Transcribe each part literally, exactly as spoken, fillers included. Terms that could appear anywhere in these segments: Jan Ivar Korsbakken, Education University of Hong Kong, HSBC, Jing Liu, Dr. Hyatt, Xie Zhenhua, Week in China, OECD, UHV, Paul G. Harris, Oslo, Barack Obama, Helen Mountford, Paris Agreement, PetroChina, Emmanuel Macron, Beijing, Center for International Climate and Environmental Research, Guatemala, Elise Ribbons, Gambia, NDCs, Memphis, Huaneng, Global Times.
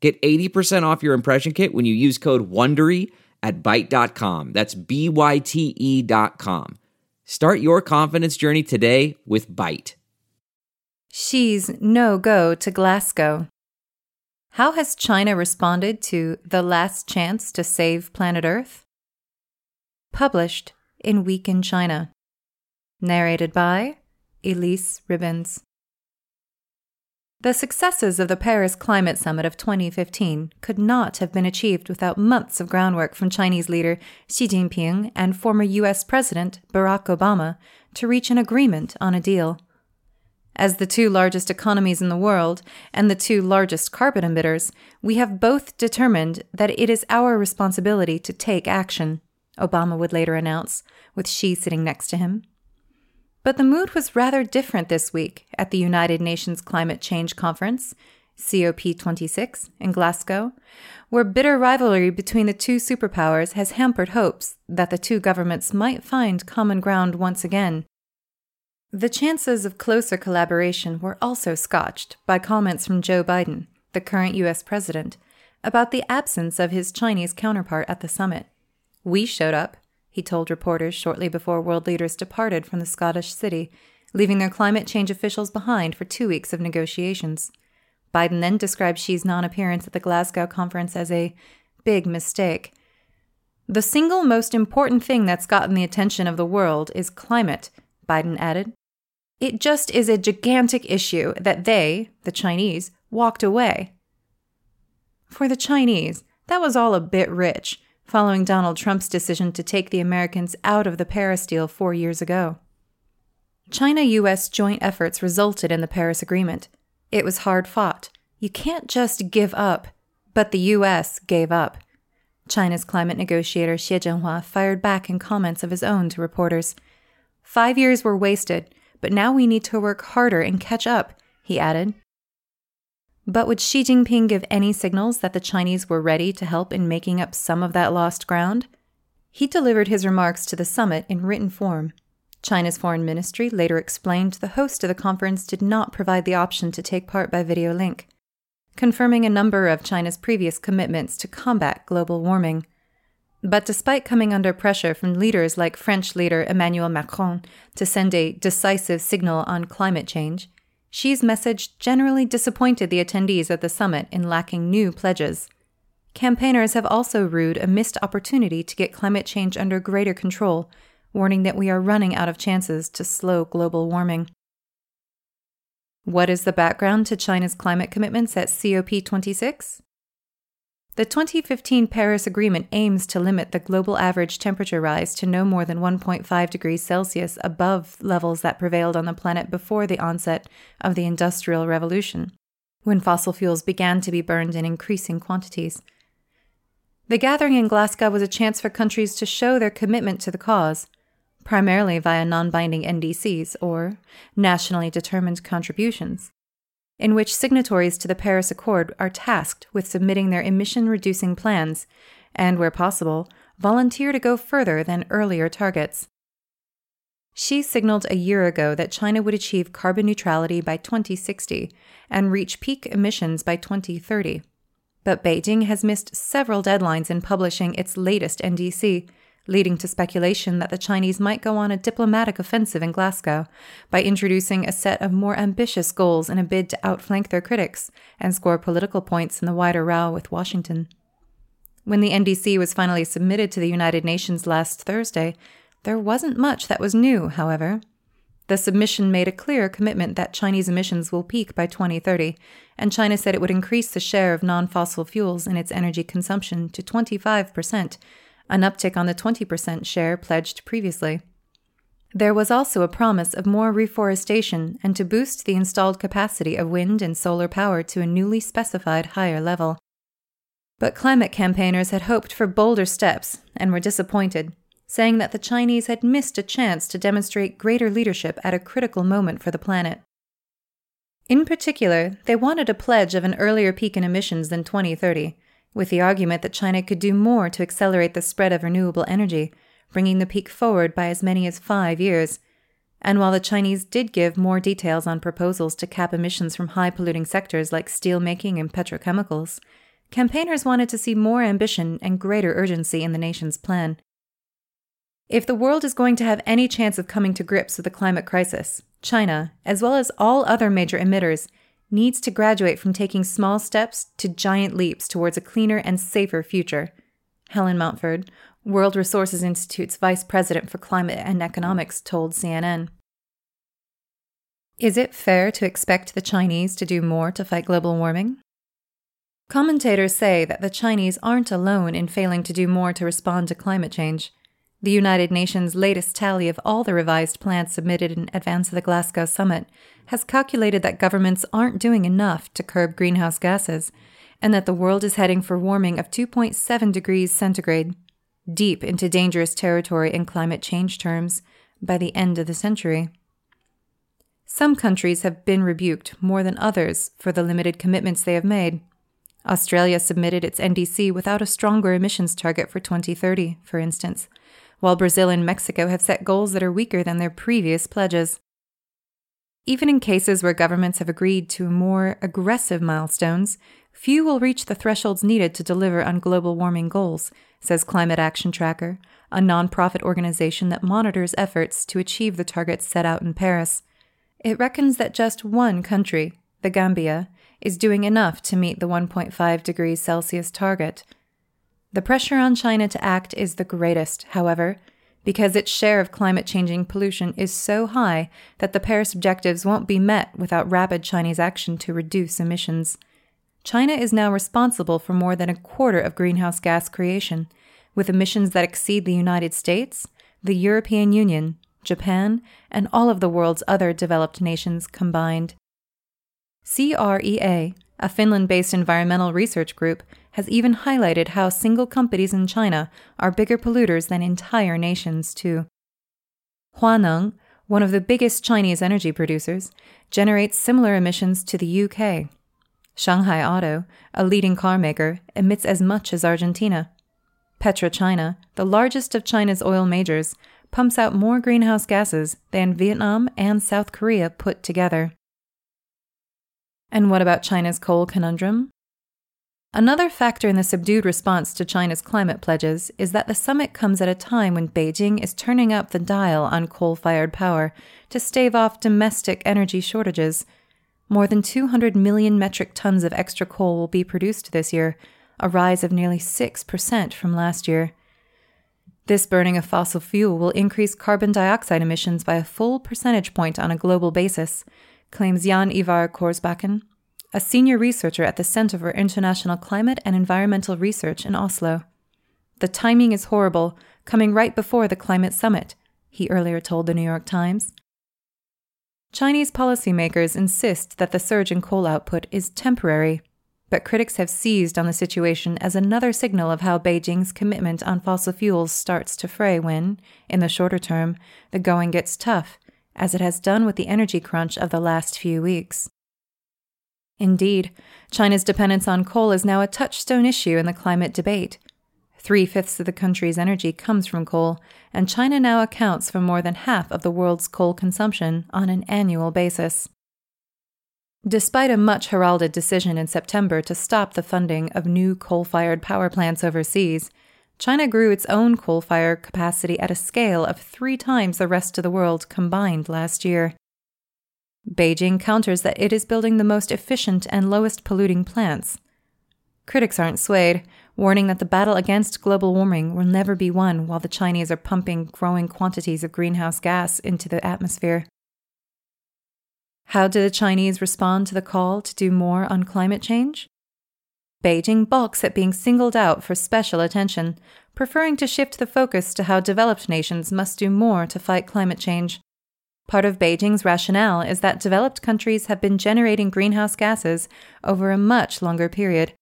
Get eighty percent off your impression kit when you use code WONDERY at byte dot com. That's B Y T E dot com. Start your confidence journey today with Byte. Xi's no-go to Glasgow. How has China responded to the last chance to save planet Earth? Published in Week in China. Narrated by Elise Ribbons. The successes of the Paris Climate Summit of twenty fifteen could not have been achieved without months of groundwork from Chinese leader Xi Jinping and former U S President Barack Obama to reach an agreement on a deal. As the two largest economies in the world and the two largest carbon emitters, we have both determined that it is our responsibility to take action, Obama would later announce, with Xi sitting next to him. But the mood was rather different this week at the United Nations Climate Change Conference, C O P twenty-six, in Glasgow, where bitter rivalry between the two superpowers has hampered hopes that the two governments might find common ground once again. The chances of closer collaboration were also scotched by comments from Joe Biden, the current U S president, about the absence of his Chinese counterpart at the summit. We showed up, he told reporters shortly before world leaders departed from the Scottish city, leaving their climate change officials behind for two weeks of negotiations. Biden then described Xi's non-appearance at the Glasgow conference as a big mistake. The single most important thing that's gotten the attention of the world is climate, Biden added. It just is a gigantic issue that they, the Chinese, walked away. For the Chinese, that was all a bit rich, following Donald Trump's decision to take the Americans out of the Paris deal four years ago. China-U S joint efforts resulted in the Paris Agreement. It was hard-fought. You can't just give up. But the U S gave up. China's climate negotiator Xie Zhenhua fired back in comments of his own to reporters. Five years were wasted, but now we need to work harder and catch up, he added. But would Xi Jinping give any signals that the Chinese were ready to help in making up some of that lost ground? He delivered his remarks to the summit in written form. China's foreign ministry later explained the host of the conference did not provide the option to take part by video link, confirming a number of China's previous commitments to combat global warming. But despite coming under pressure from leaders like French leader Emmanuel Macron to send a decisive signal on climate change, Xi's message generally disappointed the attendees at the summit in lacking new pledges. Campaigners have also rued a missed opportunity to get climate change under greater control, warning that we are running out of chances to slow global warming. What is the background to China's climate commitments at C O P twenty-six? The twenty fifteen Paris Agreement aims to limit the global average temperature rise to no more than one point five degrees Celsius above levels that prevailed on the planet before the onset of the Industrial Revolution, when fossil fuels began to be burned in increasing quantities. The gathering in Glasgow was a chance for countries to show their commitment to the cause, primarily via non-binding N D Cs, or nationally determined contributions, in which signatories to the Paris Accord are tasked with submitting their emission-reducing plans and, where possible, volunteer to go further than earlier targets. Xi signaled a year ago that China would achieve carbon neutrality by twenty sixty and reach peak emissions by twenty thirty. But Beijing has missed several deadlines in publishing its latest N D C, leading to speculation that the Chinese might go on a diplomatic offensive in Glasgow by introducing a set of more ambitious goals in a bid to outflank their critics and score political points in the wider row with Washington. When the N D C was finally submitted to the United Nations last Thursday, there wasn't much that was new, however. The submission made a clear commitment that Chinese emissions will peak by twenty thirty, and China said it would increase the share of non-fossil fuels in its energy consumption to twenty-five percent, an uptick on the twenty percent share pledged previously. There was also a promise of more reforestation and to boost the installed capacity of wind and solar power to a newly specified higher level. But climate campaigners had hoped for bolder steps and were disappointed, saying that the Chinese had missed a chance to demonstrate greater leadership at a critical moment for the planet. In particular, they wanted a pledge of an earlier peak in emissions than twenty thirty, with the argument that China could do more to accelerate the spread of renewable energy, bringing the peak forward by as many as five years. And while the Chinese did give more details on proposals to cap emissions from high-polluting sectors like steelmaking and petrochemicals, campaigners wanted to see more ambition and greater urgency in the nation's plan. If the world is going to have any chance of coming to grips with the climate crisis, China, as well as all other major emitters, needs to graduate from taking small steps to giant leaps towards a cleaner and safer future. Helen Mountford, World Resources Institute's Vice President for Climate and Economics, told C N N. Is it fair to expect the Chinese to do more to fight global warming? Commentators say that the Chinese aren't alone in failing to do more to respond to climate change. The United Nations' latest tally of all the revised plans submitted in advance of the Glasgow summit has calculated that governments aren't doing enough to curb greenhouse gases, and that the world is heading for warming of two point seven degrees centigrade, deep into dangerous territory in climate change terms, by the end of the century. Some countries have been rebuked more than others for the limited commitments they have made. Australia submitted its N D C without a stronger emissions target for twenty thirty, for instance, while Brazil and Mexico have set goals that are weaker than their previous pledges. Even in cases where governments have agreed to more aggressive milestones, few will reach the thresholds needed to deliver on global warming goals, says Climate Action Tracker, a nonprofit organization that monitors efforts to achieve the targets set out in Paris. It reckons that just one country, the Gambia, is doing enough to meet the one point five degrees Celsius target. The pressure on China to act is the greatest, however, because its share of climate-changing pollution is so high that the Paris objectives won't be met without rapid Chinese action to reduce emissions. China is now responsible for more than a quarter of greenhouse gas creation, with emissions that exceed the United States, the European Union, Japan, and all of the world's other developed nations combined. C R E A, a Finland-based environmental research group, has even highlighted how single companies in China are bigger polluters than entire nations, too. Huaneng, one of the biggest Chinese energy producers, generates similar emissions to the U K. Shanghai Auto, a leading car maker, emits as much as Argentina. PetroChina, the largest of China's oil majors, pumps out more greenhouse gases than Vietnam and South Korea put together. And what about China's coal conundrum? Another factor in the subdued response to China's climate pledges is that the summit comes at a time when Beijing is turning up the dial on coal-fired power to stave off domestic energy shortages. More than two hundred million metric tons of extra coal will be produced this year, a rise of nearly six percent from last year. This burning of fossil fuel will increase carbon dioxide emissions by a full percentage point on a global basis, claims Jan Ivar Korsbakken, a senior researcher at the Center for International Climate and Environmental Research in Oslo. The timing is horrible, coming right before the climate summit, he earlier told the New York Times. Chinese policymakers insist that the surge in coal output is temporary, but critics have seized on the situation as another signal of how Beijing's commitment on fossil fuels starts to fray when, in the shorter term, the going gets tough, as it has done with the energy crunch of the last few weeks. Indeed, China's dependence on coal is now a touchstone issue in the climate debate. Three-fifths of the country's energy comes from coal, and China now accounts for more than half of the world's coal consumption on an annual basis. Despite a much-heralded decision in September to stop the funding of new coal-fired power plants overseas, China grew its own coal-fire capacity at a scale of three times the rest of the world combined last year. Beijing counters that it is building the most efficient and lowest-polluting plants. Critics aren't swayed, warning that the battle against global warming will never be won while the Chinese are pumping growing quantities of greenhouse gas into the atmosphere. How do the Chinese respond to the call to do more on climate change? Beijing balks at being singled out for special attention, preferring to shift the focus to how developed nations must do more to fight climate change. Part of Beijing's rationale is that developed countries have been generating greenhouse gases over a much longer period,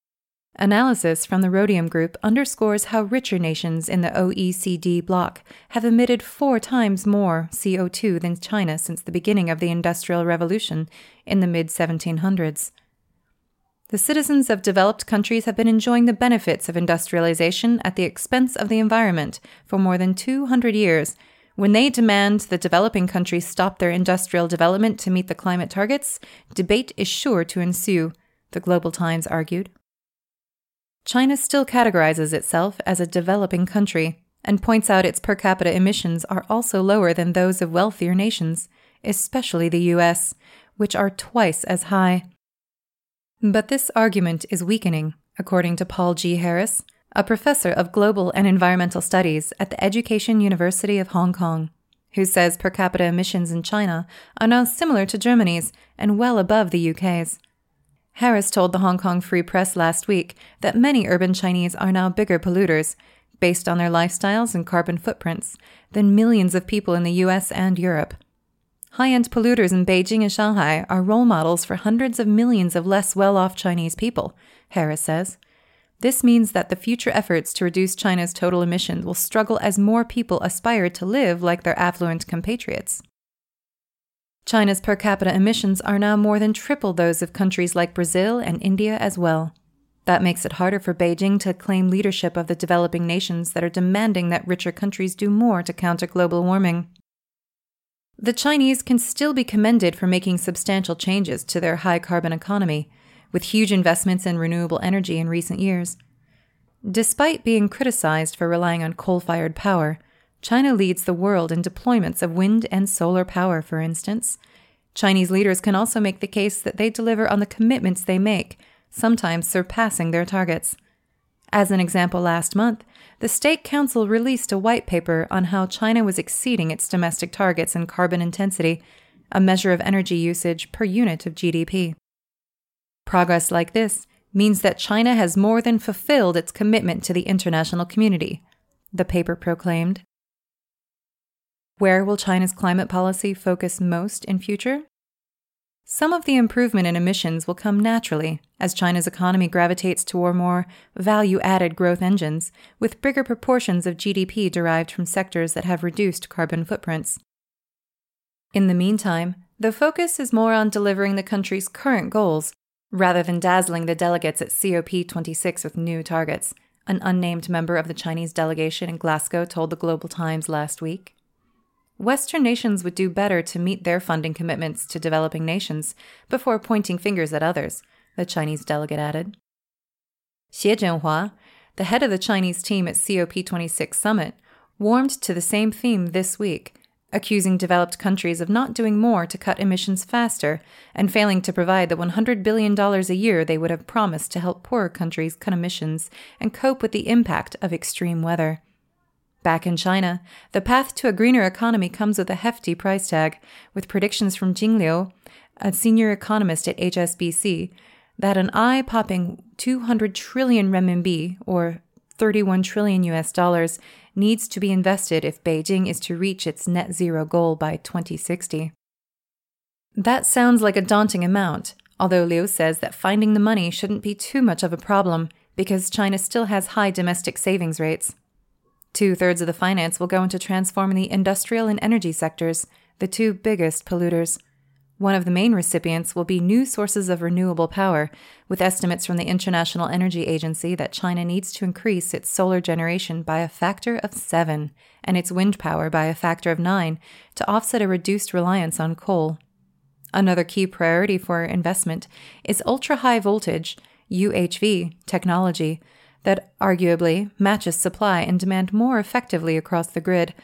Analysis from the Rhodium Group underscores how richer nations in the O E C D bloc have emitted four times more C O two than China since the beginning of the Industrial Revolution in the mid seventeen hundreds. The citizens of developed countries have been enjoying the benefits of industrialization at the expense of the environment for more than two hundred years. When they demand that developing countries stop their industrial development to meet the climate targets, debate is sure to ensue, the Global Times argued. China still categorizes itself as a developing country and points out its per capita emissions are also lower than those of wealthier nations, especially the U S, which are twice as high. But this argument is weakening, according to Paul G. Harris, a professor of global and environmental studies at the Education University of Hong Kong, who says per capita emissions in China are now similar to Germany's and well above the U K's. Harris told the Hong Kong Free Press last week that many urban Chinese are now bigger polluters, based on their lifestyles and carbon footprints, than millions of people in the U S and Europe. High-end polluters in Beijing and Shanghai are role models for hundreds of millions of less well-off Chinese people, Harris says. This means that the future efforts to reduce China's total emissions will struggle as more people aspire to live like their affluent compatriots. China's per capita emissions are now more than triple those of countries like Brazil and India as well. That makes it harder for Beijing to claim leadership of the developing nations that are demanding that richer countries do more to counter global warming. The Chinese can still be commended for making substantial changes to their high-carbon economy, with huge investments in renewable energy in recent years. Despite being criticized for relying on coal-fired power, China leads the world in deployments of wind and solar power, for instance. Chinese leaders can also make the case that they deliver on the commitments they make, sometimes surpassing their targets. As an example, last month, the State Council released a white paper on how China was exceeding its domestic targets in carbon intensity, a measure of energy usage per unit of G D P. Progress like this means that China has more than fulfilled its commitment to the international community, the paper proclaimed. Where will China's climate policy focus most in future? Some of the improvement in emissions will come naturally as China's economy gravitates toward more value-added growth engines with bigger proportions of G D P derived from sectors that have reduced carbon footprints. In the meantime, the focus is more on delivering the country's current goals rather than dazzling the delegates at C O P twenty-six with new targets, an unnamed member of the Chinese delegation in Glasgow told the Global Times last week. Western nations would do better to meet their funding commitments to developing nations before pointing fingers at others, the Chinese delegate added. Xie Zhenhua, the head of the Chinese team at C O P twenty-six summit, warmed to the same theme this week, accusing developed countries of not doing more to cut emissions faster and failing to provide the one hundred billion dollars a year they would have promised to help poorer countries cut emissions and cope with the impact of extreme weather. Back in China, the path to a greener economy comes with a hefty price tag, with predictions from Jing Liu, a senior economist at H S B C, that an eye-popping two hundred trillion renminbi, or thirty-one trillion U S dollars, needs to be invested if Beijing is to reach its net zero goal by twenty sixty. That sounds like a daunting amount, although Liu says that finding the money shouldn't be too much of a problem because China still has high domestic savings rates. Two-thirds of the finance will go into transforming the industrial and energy sectors, the two biggest polluters. One of the main recipients will be new sources of renewable power, with estimates from the International Energy Agency that China needs to increase its solar generation by a factor of seven and its wind power by a factor of nine to offset a reduced reliance on coal. Another key priority for investment is ultra-high voltage, U H V, technology, that arguably matches supply and demand more effectively across the grid,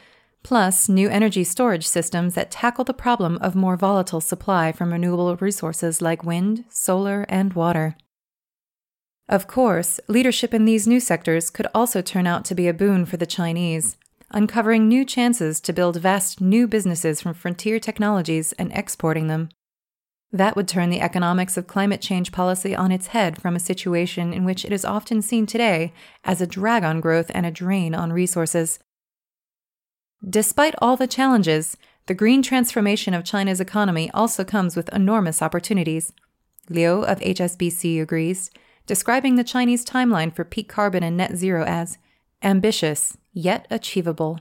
plus new energy storage systems that tackle the problem of more volatile supply from renewable resources like wind, solar, and water. Of course, leadership in these new sectors could also turn out to be a boon for the Chinese, uncovering new chances to build vast new businesses from frontier technologies and exporting them. That would turn the economics of climate change policy on its head from a situation in which it is often seen today as a drag on growth and a drain on resources. Despite all the challenges, the green transformation of China's economy also comes with enormous opportunities. Liu of H S B C agrees, describing the Chinese timeline for peak carbon and net zero as ambitious, yet achievable.